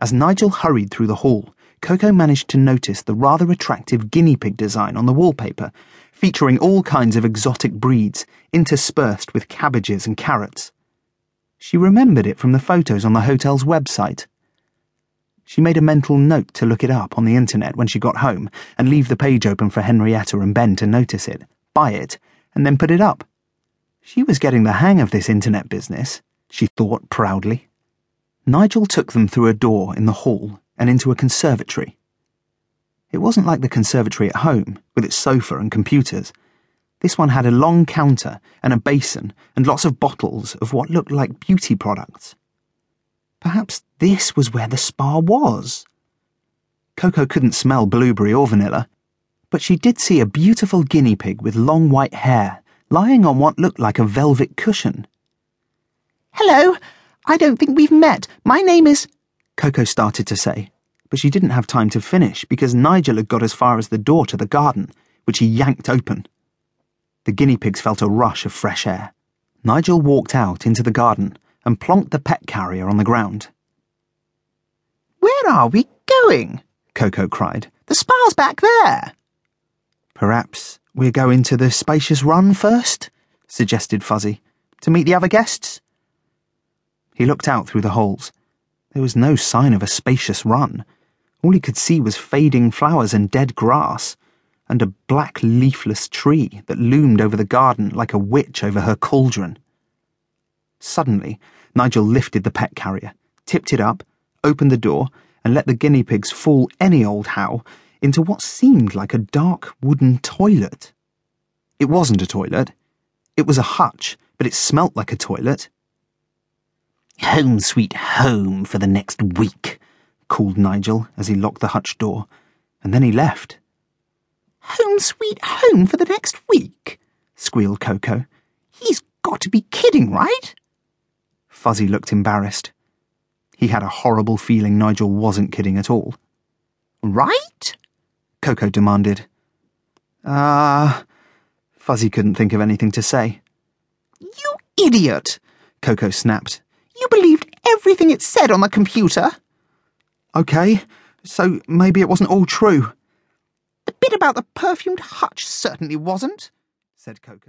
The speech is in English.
As Nigel hurried through the hall, Coco managed to notice the rather attractive guinea pig design on the wallpaper, featuring all kinds of exotic breeds, interspersed with cabbages and carrots. She remembered it from the photos on the hotel's website. She made a mental note to look it up on the internet when she got home and leave the page open for Henrietta and Ben to notice it, buy it, and then put it up. She was getting the hang of this internet business, she thought proudly. Nigel took them through a door in the hall and into a conservatory. It wasn't like the conservatory at home, with its sofa and computers. This one had a long counter and a basin and lots of bottles of what looked like beauty products. Perhaps this was where the spa was. Coco couldn't smell blueberry or vanilla, but she did see a beautiful guinea pig with long white hair lying on what looked like a velvet cushion. "Hello, I don't think we've met. My name is—" Coco started to say, but she didn't have time to finish because Nigel had got as far as the door to the garden, which he yanked open. The guinea pigs felt a rush of fresh air. Nigel walked out into the garden and plonked the pet carrier on the ground. "Where are we going?" Coco cried. "The spa's back there." "Perhaps we're going to the spacious run first," suggested Fuzzy, "to meet the other guests." He looked out through the holes. There was no sign of a spacious run. All he could see was fading flowers and dead grass, and a black leafless tree that loomed over the garden like a witch over her cauldron. Suddenly, Nigel lifted the pet carrier, tipped it up, opened the door, and let the guinea pigs fall any old how into what seemed like a dark wooden toilet. It wasn't a toilet. It was a hutch, but it smelt like a toilet. "Home sweet home for the next week," called Nigel as he locked the hutch door, and then he left. "Home sweet home for the next week," squealed Coco. "He's got to be kidding, right?" Fuzzy looked embarrassed. He had a horrible feeling Nigel wasn't kidding at all. "Right?" Coco demanded. Fuzzy couldn't think of anything to say. "You idiot!" Coco snapped. "You believed everything it said on the computer." "Okay, so maybe it wasn't all true." "The bit about the perfumed hutch certainly wasn't," said Coco.